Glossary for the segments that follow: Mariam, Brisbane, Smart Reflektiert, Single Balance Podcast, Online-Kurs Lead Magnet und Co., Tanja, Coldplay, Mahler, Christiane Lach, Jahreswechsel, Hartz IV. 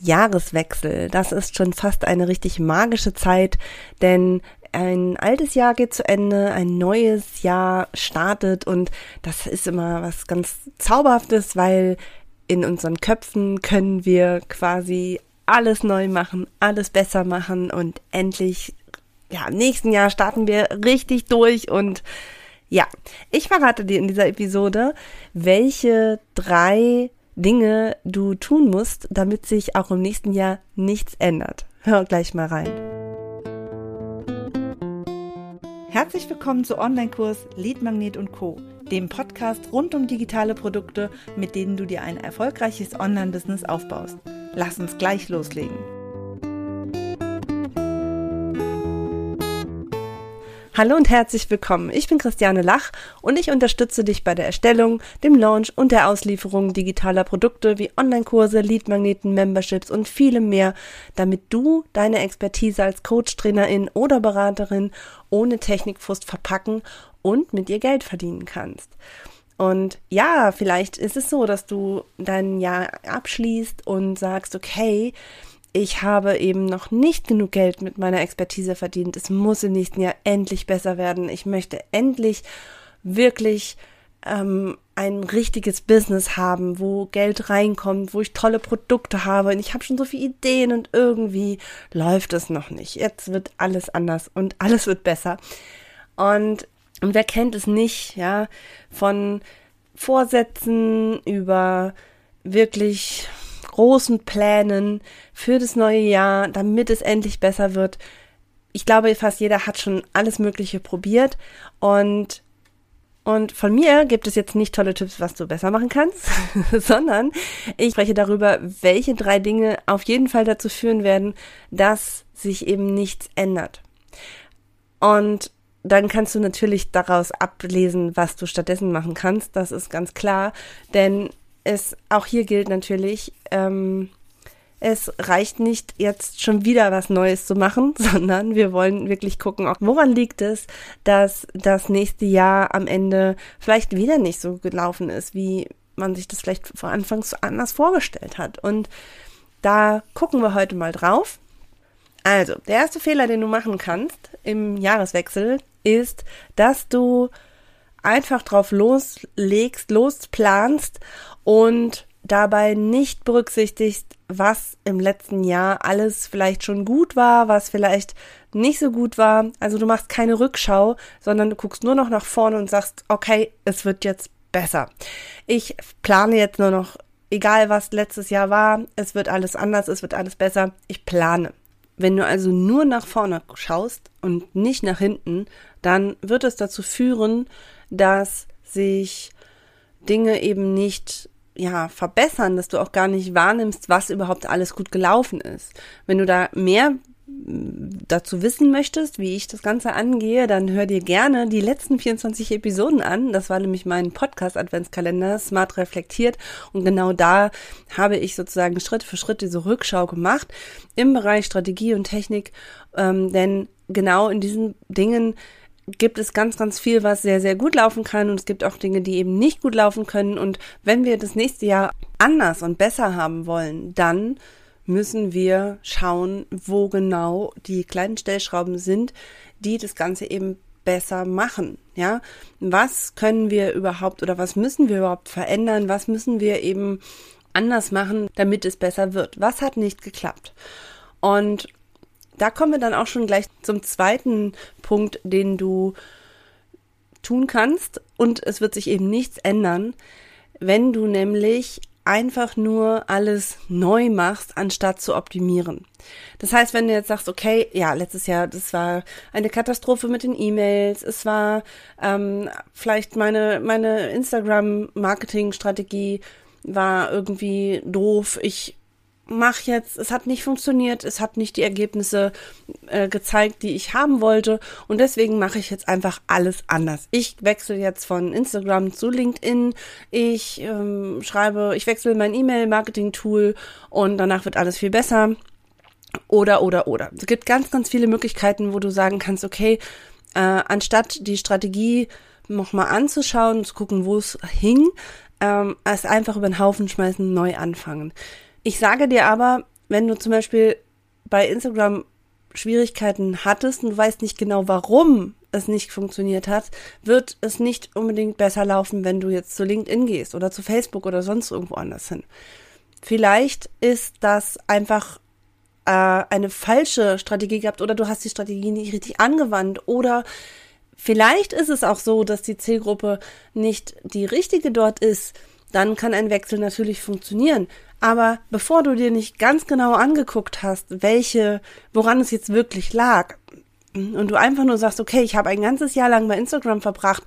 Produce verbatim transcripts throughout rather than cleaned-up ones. Jahreswechsel. Das ist schon fast eine richtig magische Zeit, denn ein altes Jahr geht zu Ende, ein neues Jahr startet und das ist immer was ganz Zauberhaftes, weil in unseren Köpfen können wir quasi alles neu machen, alles besser machen und endlich, ja, im nächsten Jahr starten wir richtig durch und ja, ich verrate dir in dieser Episode, welche drei Dinge du tun musst, damit sich auch im nächsten Jahr nichts ändert. Hör gleich mal rein. Herzlich willkommen zu Online-Kurs Lead Magnet und Co., dem Podcast rund um digitale Produkte, mit denen du dir ein erfolgreiches Online-Business aufbaust. Lass uns gleich loslegen. Hallo und herzlich willkommen. Ich bin Christiane Lach und ich unterstütze dich bei der Erstellung, dem Launch und der Auslieferung digitaler Produkte wie Online-Kurse, Lead-Magneten, Memberships und vielem mehr, damit du deine Expertise als Coach, Trainerin oder Beraterin ohne Technikfrust verpacken und mit ihr Geld verdienen kannst. Und ja, vielleicht ist es so, dass du dein Jahr abschließt und sagst, okay, ich habe eben noch nicht genug Geld mit meiner Expertise verdient. Es muss im nächsten Jahr endlich besser werden. Ich möchte endlich wirklich ähm, ein richtiges Business haben, wo Geld reinkommt, wo ich tolle Produkte habe. Und ich habe schon so viele Ideen und irgendwie läuft es noch nicht. Jetzt wird alles anders und alles wird besser. Und, und wer kennt es nicht, ja, von Vorsätzen über wirklich großen Plänen für das neue Jahr, damit es endlich besser wird. Ich glaube, fast jeder hat schon alles Mögliche probiert und, und von mir gibt es jetzt nicht tolle Tipps, was du besser machen kannst, sondern ich spreche darüber, welche drei Dinge auf jeden Fall dazu führen werden, dass sich eben nichts ändert. Und dann kannst du natürlich daraus ablesen, was du stattdessen machen kannst, das ist ganz klar, denn es, auch hier gilt natürlich, ähm, es reicht nicht, jetzt schon wieder was Neues zu machen, sondern wir wollen wirklich gucken, woran liegt es, dass das nächste Jahr am Ende vielleicht wieder nicht so gelaufen ist, wie man sich das vielleicht von Anfangs anders vorgestellt hat. Und da gucken wir heute mal drauf. Also, der erste Fehler, den du machen kannst im Jahreswechsel, ist, dass du einfach drauf loslegst, losplanst und dabei nicht berücksichtigst, was im letzten Jahr alles vielleicht schon gut war, was vielleicht nicht so gut war. Also du machst keine Rückschau, sondern du guckst nur noch nach vorne und sagst, okay, es wird jetzt besser. Ich plane jetzt nur noch, egal was letztes Jahr war, es wird alles anders, es wird alles besser, ich plane. Wenn du also nur nach vorne schaust und nicht nach hinten, dann wird es dazu führen, dass sich Dinge eben nicht, ja, verbessern, dass du auch gar nicht wahrnimmst, was überhaupt alles gut gelaufen ist. Wenn du da mehr dazu wissen möchtest, wie ich das Ganze angehe, dann hör dir gerne die letzten vierundzwanzig Episoden an. Das war nämlich mein Podcast-Adventskalender, Smart Reflektiert. Und genau da habe ich sozusagen Schritt für Schritt diese Rückschau gemacht im Bereich Strategie und Technik. Ähm, denn genau in diesen Dingen gibt es ganz, ganz viel, was sehr, sehr gut laufen kann und es gibt auch Dinge, die eben nicht gut laufen können. Und wenn wir das nächste Jahr anders und besser haben wollen, dann müssen wir schauen, wo genau die kleinen Stellschrauben sind, die das Ganze eben besser machen, ja? Was können wir überhaupt oder was müssen wir überhaupt verändern? Was müssen wir eben anders machen, damit es besser wird? Was hat nicht geklappt? Und da kommen wir dann auch schon gleich zum zweiten Punkt, den du tun kannst und es wird sich eben nichts ändern, wenn du nämlich einfach nur alles neu machst, anstatt zu optimieren. Das heißt, wenn du jetzt sagst, okay, ja, letztes Jahr, das war eine Katastrophe mit den E-Mails, es war ähm, vielleicht meine, meine Instagram-Marketing-Strategie war irgendwie doof, ich mach jetzt, es hat nicht funktioniert, es hat nicht die Ergebnisse äh, gezeigt, die ich haben wollte und deswegen mache ich jetzt einfach alles anders. Ich wechsle jetzt von Instagram zu LinkedIn, ich ähm, schreibe, ich wechsle mein E-Mail-Marketing-Tool und danach wird alles viel besser oder, oder, oder. Es gibt ganz, ganz viele Möglichkeiten, wo du sagen kannst, okay, äh, anstatt die Strategie nochmal anzuschauen und zu gucken, wo es hing, äh, es einfach über den Haufen schmeißen, neu anfangen. Ich sage dir aber, wenn du zum Beispiel bei Instagram Schwierigkeiten hattest und du weißt nicht genau, warum es nicht funktioniert hat, wird es nicht unbedingt besser laufen, wenn du jetzt zu LinkedIn gehst oder zu Facebook oder sonst irgendwo anders hin. Vielleicht ist das einfach äh, eine falsche Strategie gehabt oder du hast die Strategie nicht richtig angewandt oder vielleicht ist es auch so, dass die Zielgruppe nicht die richtige dort ist, dann kann ein Wechsel natürlich funktionieren. Aber bevor du dir nicht ganz genau angeguckt hast, welche, woran es jetzt wirklich lag und du einfach nur sagst, okay, ich habe ein ganzes Jahr lang bei Instagram verbracht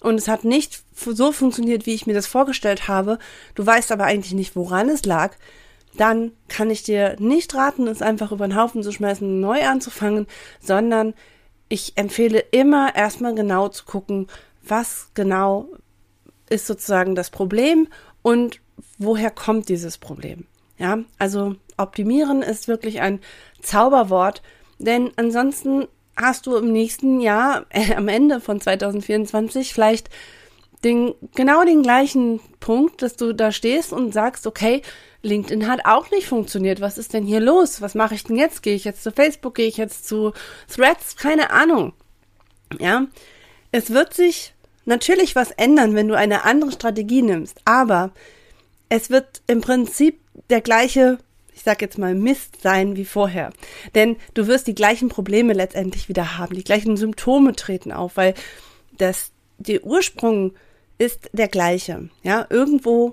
und es hat nicht so funktioniert, wie ich mir das vorgestellt habe, du weißt aber eigentlich nicht, woran es lag, dann kann ich dir nicht raten, es einfach über den Haufen zu schmeißen, neu anzufangen, sondern ich empfehle immer erstmal genau zu gucken, was genau ist sozusagen das Problem und woher kommt dieses Problem? Ja, also optimieren ist wirklich ein Zauberwort, denn ansonsten hast du im nächsten Jahr, äh, am Ende von zwanzig vierundzwanzig, vielleicht den, genau den gleichen Punkt, dass du da stehst und sagst, okay, LinkedIn hat auch nicht funktioniert, was ist denn hier los? Was mache ich denn jetzt? Gehe ich jetzt zu Facebook? Gehe ich jetzt zu Threads? Keine Ahnung. Ja, es wird sich natürlich was ändern, wenn du eine andere Strategie nimmst, aber es wird im Prinzip der gleiche, ich sag jetzt mal Mist sein wie vorher, denn du wirst die gleichen Probleme letztendlich wieder haben, die gleichen Symptome treten auf, weil das, der Ursprung ist der gleiche, ja, irgendwo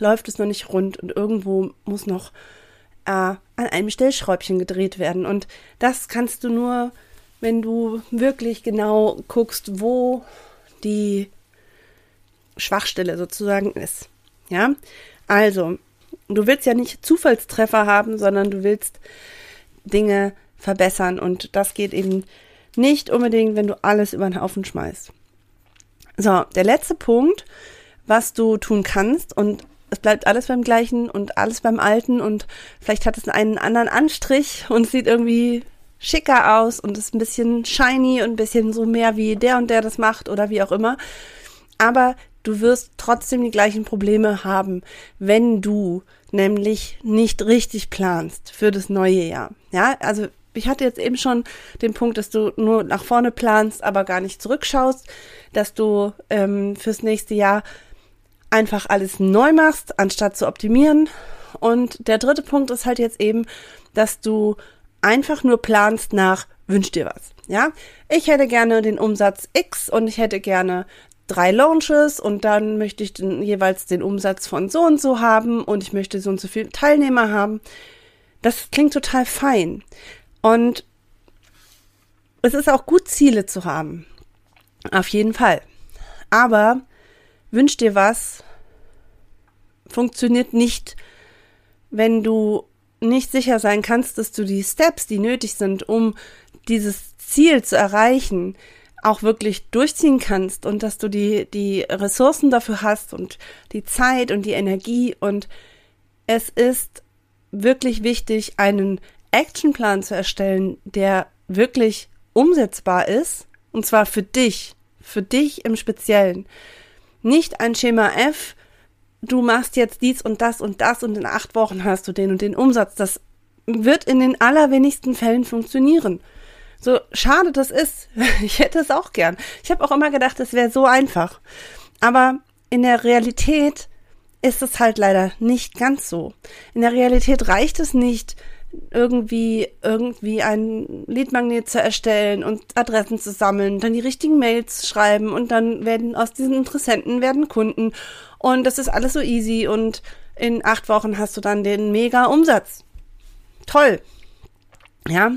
läuft es noch nicht rund und irgendwo muss noch äh, an einem Stellschräubchen gedreht werden und das kannst du nur, wenn du wirklich genau guckst, wo die Schwachstelle sozusagen ist. Ja, also du willst ja nicht Zufallstreffer haben, sondern du willst Dinge verbessern und das geht eben nicht unbedingt, wenn du alles über den Haufen schmeißt. So, der letzte Punkt, was du tun kannst und es bleibt alles beim Gleichen und alles beim Alten und vielleicht hat es einen anderen Anstrich und sieht irgendwie schicker aus und ist ein bisschen shiny und ein bisschen so mehr wie der und der das macht oder wie auch immer, aber du wirst trotzdem die gleichen Probleme haben, wenn du nämlich nicht richtig planst für das neue Jahr. Ja, also ich hatte jetzt eben schon den Punkt, dass du nur nach vorne planst, aber gar nicht zurückschaust, dass du ähm, fürs nächste Jahr einfach alles neu machst, anstatt zu optimieren. Und der dritte Punkt ist halt jetzt eben, dass du einfach nur planst nach, wünsch dir was. Ja, ich hätte gerne den Umsatz X und ich hätte gerne drei Launches und dann möchte ich den, jeweils den Umsatz von so und so haben und ich möchte so und so viele Teilnehmer haben. Das klingt total fein. Und es ist auch gut, Ziele zu haben. Auf jeden Fall. Aber wünsch dir was, funktioniert nicht, wenn du nicht sicher sein kannst, dass du die Steps, die nötig sind, um dieses Ziel zu erreichen, auch wirklich durchziehen kannst und dass du die die Ressourcen dafür hast und die Zeit und die Energie und es ist wirklich wichtig, einen Actionplan zu erstellen, der wirklich umsetzbar ist und zwar für dich, für dich im Speziellen. Nicht ein Schema F, du machst jetzt dies und das und das und in acht Wochen hast du den und den Umsatz. Das wird in den allerwenigsten Fällen funktionieren. So schade das ist, ich hätte es auch gern. Ich habe auch immer gedacht, es wäre so einfach. Aber in der Realität ist es halt leider nicht ganz so. In der Realität reicht es nicht, irgendwie irgendwie einen Leadmagnet zu erstellen und Adressen zu sammeln, dann die richtigen Mails schreiben und dann werden aus diesen Interessenten werden Kunden. Und das ist alles so easy und in acht Wochen hast du dann den Mega-Umsatz. Toll. Ja,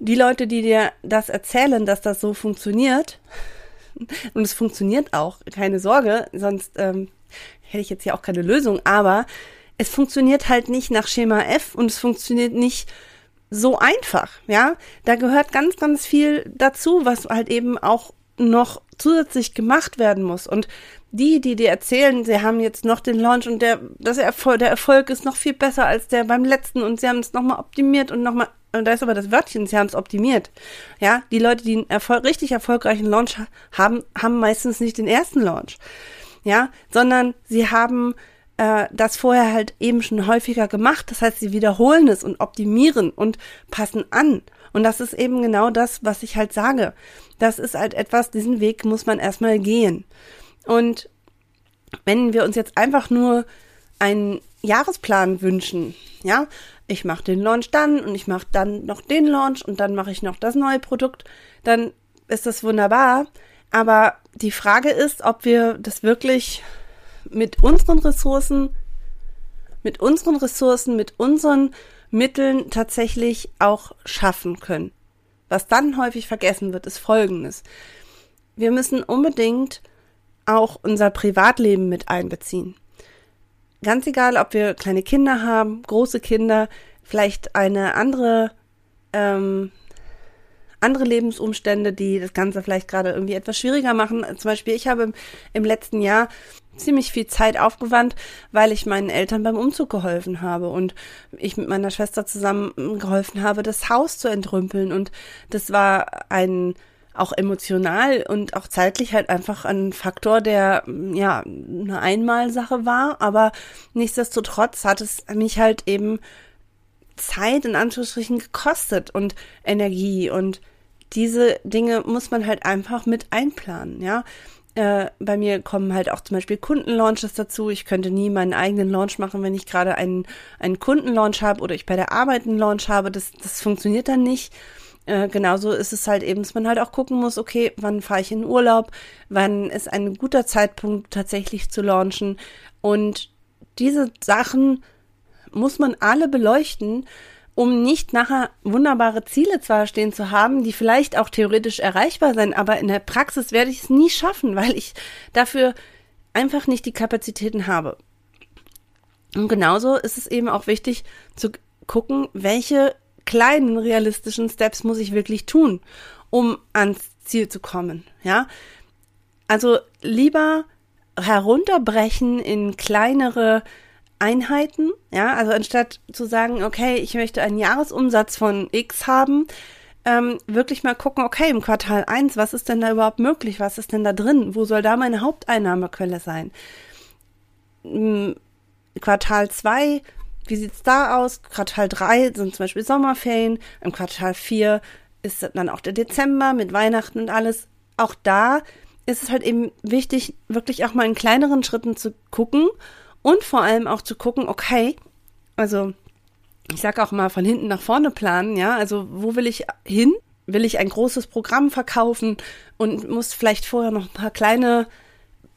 die Leute, die dir das erzählen, dass das so funktioniert, und es funktioniert auch, keine Sorge, sonst ähm, hätte ich jetzt hier auch keine Lösung, aber es funktioniert halt nicht nach Schema F und es funktioniert nicht so einfach, ja. Da gehört ganz, ganz viel dazu, was halt eben auch noch zusätzlich gemacht werden muss und die, die dir erzählen, sie haben jetzt noch den Launch und der, das Erfolg, der Erfolg ist noch viel besser als der beim letzten und sie haben es nochmal optimiert und nochmal, und da ist aber das Wörtchen, sie haben es optimiert. Ja, die Leute, die einen Erfolg, richtig erfolgreichen Launch haben, haben meistens nicht den ersten Launch. Ja, sondern sie haben äh, das vorher halt eben schon häufiger gemacht. Das heißt, sie wiederholen es und optimieren und passen an. Und das ist eben genau das, was ich halt sage. Das ist halt etwas, diesen Weg muss man erstmal gehen. Und wenn wir uns jetzt einfach nur einen Jahresplan wünschen, ja, ich mache den Launch dann und ich mache dann noch den Launch und dann mache ich noch das neue Produkt, dann ist das wunderbar. Aber die Frage ist, ob wir das wirklich mit unseren Ressourcen, mit unseren Ressourcen, mit unseren Mitteln tatsächlich auch schaffen können. Was dann häufig vergessen wird, ist Folgendes. Wir müssen unbedingt auch unser Privatleben mit einbeziehen. Ganz egal, ob wir kleine Kinder haben, große Kinder, vielleicht eine andere, ähm, andere Lebensumstände, die das Ganze vielleicht gerade irgendwie etwas schwieriger machen. Zum Beispiel, ich habe im, im letzten Jahr ziemlich viel Zeit aufgewandt, weil ich meinen Eltern beim Umzug geholfen habe und ich mit meiner Schwester zusammen geholfen habe, das Haus zu entrümpeln. Und das war ein auch emotional und auch zeitlich halt einfach ein Faktor, der ja eine Einmalsache war, aber nichtsdestotrotz hat es mich halt eben Zeit in Anführungsstrichen gekostet und Energie, und diese Dinge muss man halt einfach mit einplanen, ja. Äh, bei mir kommen halt auch zum Beispiel Kundenlaunches dazu. Ich könnte nie meinen eigenen Launch machen, wenn ich gerade einen, einen Kundenlaunch habe oder ich bei der Arbeit einen Launch habe. Das, das funktioniert dann nicht. Äh, genauso ist es halt eben, dass man halt auch gucken muss, okay, wann fahre ich in Urlaub, wann ist ein guter Zeitpunkt tatsächlich zu launchen, und diese Sachen muss man alle beleuchten, um nicht nachher wunderbare Ziele zwar stehen zu haben, die vielleicht auch theoretisch erreichbar sind, aber in der Praxis werde ich es nie schaffen, weil ich dafür einfach nicht die Kapazitäten habe. Und genauso ist es eben auch wichtig zu gucken, welche kleinen realistischen Steps muss ich wirklich tun, um ans Ziel zu kommen, ja? Also lieber herunterbrechen in kleinere Einheiten, ja? Also anstatt zu sagen, okay, ich möchte einen Jahresumsatz von X haben, ähm, wirklich mal gucken, okay, im Quartal eins, was ist denn da überhaupt möglich? Was ist denn da drin? Wo soll da meine Haupteinnahmequelle sein? Im Quartal zwei, wie sieht's da aus? Quartal drei sind zum Beispiel Sommerferien. Im Quartal vier ist dann auch der Dezember mit Weihnachten und alles. Auch da ist es halt eben wichtig, wirklich auch mal in kleineren Schritten zu gucken und vor allem auch zu gucken, okay, also ich sage auch mal von hinten nach vorne planen, ja, also wo will ich hin? Will ich ein großes Programm verkaufen und muss vielleicht vorher noch ein paar kleine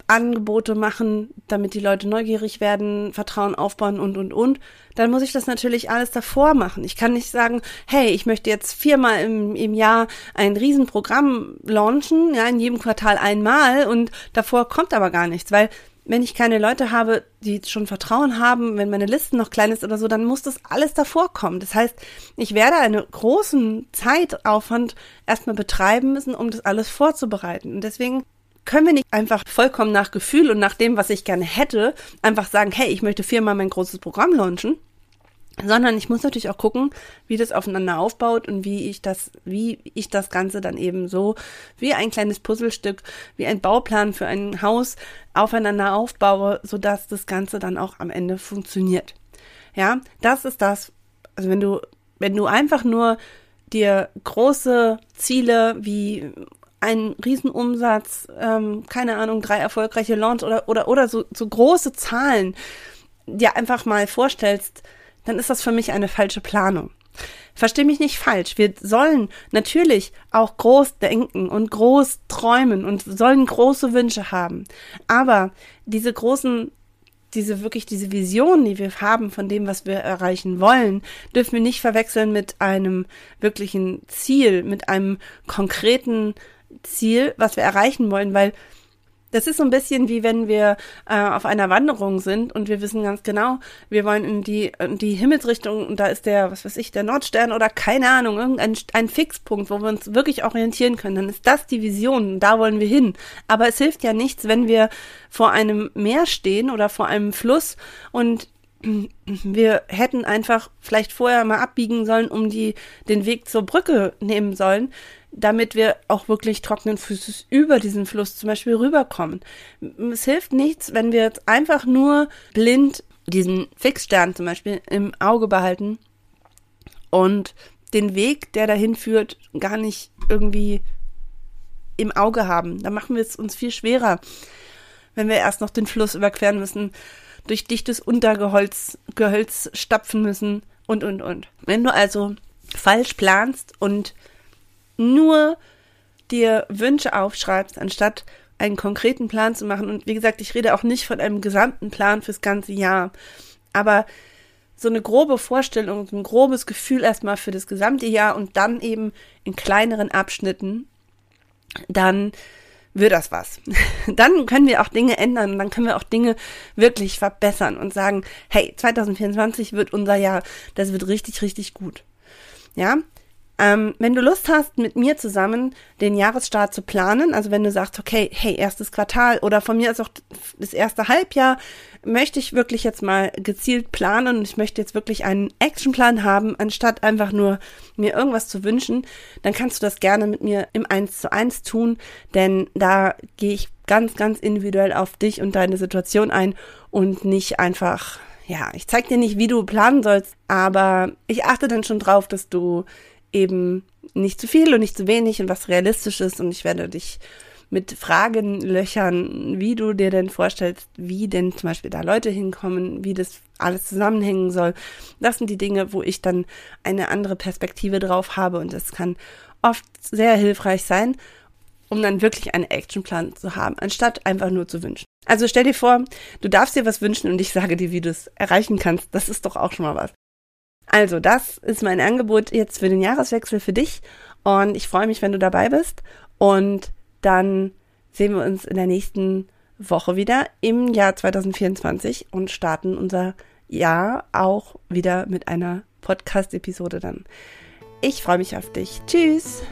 Angebote machen, damit die Leute neugierig werden, Vertrauen aufbauen und, und, und, dann muss ich das natürlich alles davor machen. Ich kann nicht sagen, hey, ich möchte jetzt viermal im, im Jahr ein Riesenprogramm launchen, ja, in jedem Quartal einmal, und davor kommt aber gar nichts, weil wenn ich keine Leute habe, die schon Vertrauen haben, wenn meine Liste noch klein ist oder so, dann muss das alles davor kommen. Das heißt, ich werde einen großen Zeitaufwand erstmal betreiben müssen, um das alles vorzubereiten, und deswegen können wir nicht einfach vollkommen nach Gefühl und nach dem, was ich gerne hätte, einfach sagen, hey, ich möchte viermal mein großes Programm launchen, sondern ich muss natürlich auch gucken, wie das aufeinander aufbaut und wie ich das, wie ich das Ganze dann eben so wie ein kleines Puzzlestück, wie ein Bauplan für ein Haus aufeinander aufbaue, sodass das Ganze dann auch am Ende funktioniert. Ja, das ist das. Also wenn du, wenn du einfach nur dir große Ziele wie einen Riesenumsatz, ähm, keine Ahnung, drei erfolgreiche Launch oder oder oder so, so große Zahlen dir einfach mal vorstellst, dann ist das für mich eine falsche Planung. Versteh mich nicht falsch. Wir sollen natürlich auch groß denken und groß träumen und sollen große Wünsche haben. Aber diese großen, diese wirklich diese Vision, die wir haben von dem, was wir erreichen wollen, dürfen wir nicht verwechseln mit einem wirklichen Ziel, mit einem konkreten Ziel, was wir erreichen wollen, weil das ist so ein bisschen wie wenn wir äh, auf einer Wanderung sind und wir wissen ganz genau, wir wollen in die, in die Himmelsrichtung, und da ist der, was weiß ich, der Nordstern oder keine Ahnung, irgendein ein Fixpunkt, wo wir uns wirklich orientieren können, dann ist das die Vision, da wollen wir hin. Aber es hilft ja nichts, wenn wir vor einem Meer stehen oder vor einem Fluss und wir hätten einfach vielleicht vorher mal abbiegen sollen, um die den Weg zur Brücke nehmen sollen, damit wir auch wirklich trockenen Fußes über diesen Fluss zum Beispiel rüberkommen. Es hilft nichts, wenn wir jetzt einfach nur blind diesen Fixstern zum Beispiel im Auge behalten und den Weg, der dahin führt, gar nicht irgendwie im Auge haben. Da machen wir es uns viel schwerer, wenn wir erst noch den Fluss überqueren müssen, durch dichtes Untergehölz Gehölz stapfen müssen und, und, und. Wenn du also falsch planst und nur dir Wünsche aufschreibst, anstatt einen konkreten Plan zu machen, und wie gesagt, ich rede auch nicht von einem gesamten Plan fürs ganze Jahr, aber so eine grobe Vorstellung, so ein grobes Gefühl erstmal für das gesamte Jahr und dann eben in kleineren Abschnitten, dann wird das was. Dann können wir auch Dinge ändern und dann können wir auch Dinge wirklich verbessern und sagen, hey, zwanzig vierundzwanzig wird unser Jahr, das wird richtig, richtig gut. Ja, ähm, wenn du Lust hast, mit mir zusammen den Jahresstart zu planen, also wenn du sagst, okay, hey, erstes Quartal oder von mir ist auch das erste Halbjahr, möchte ich wirklich jetzt mal gezielt planen und ich möchte jetzt wirklich einen Actionplan haben, anstatt einfach nur mir irgendwas zu wünschen, dann kannst du das gerne mit mir im eins zu eins tun, denn da gehe ich ganz, ganz individuell auf dich und deine Situation ein und nicht einfach, ja, ich zeige dir nicht, wie du planen sollst, aber ich achte dann schon drauf, dass du eben nicht zu viel und nicht zu wenig und was Realistisches, und ich werde dich mit Fragenlöchern, wie du dir denn vorstellst, wie denn zum Beispiel da Leute hinkommen, wie das alles zusammenhängen soll. Das sind die Dinge, wo ich dann eine andere Perspektive drauf habe, und das kann oft sehr hilfreich sein, um dann wirklich einen Actionplan zu haben, anstatt einfach nur zu wünschen. Also stell dir vor, du darfst dir was wünschen und ich sage dir, wie du es erreichen kannst. Das ist doch auch schon mal was. Also das ist mein Angebot jetzt für den Jahreswechsel für dich, und ich freue mich, wenn du dabei bist, und dann sehen wir uns in der nächsten Woche wieder im Jahr zwanzig vierundzwanzig und starten unser Jahr auch wieder mit einer Podcast-Episode dann. Ich freue mich auf dich. Tschüss!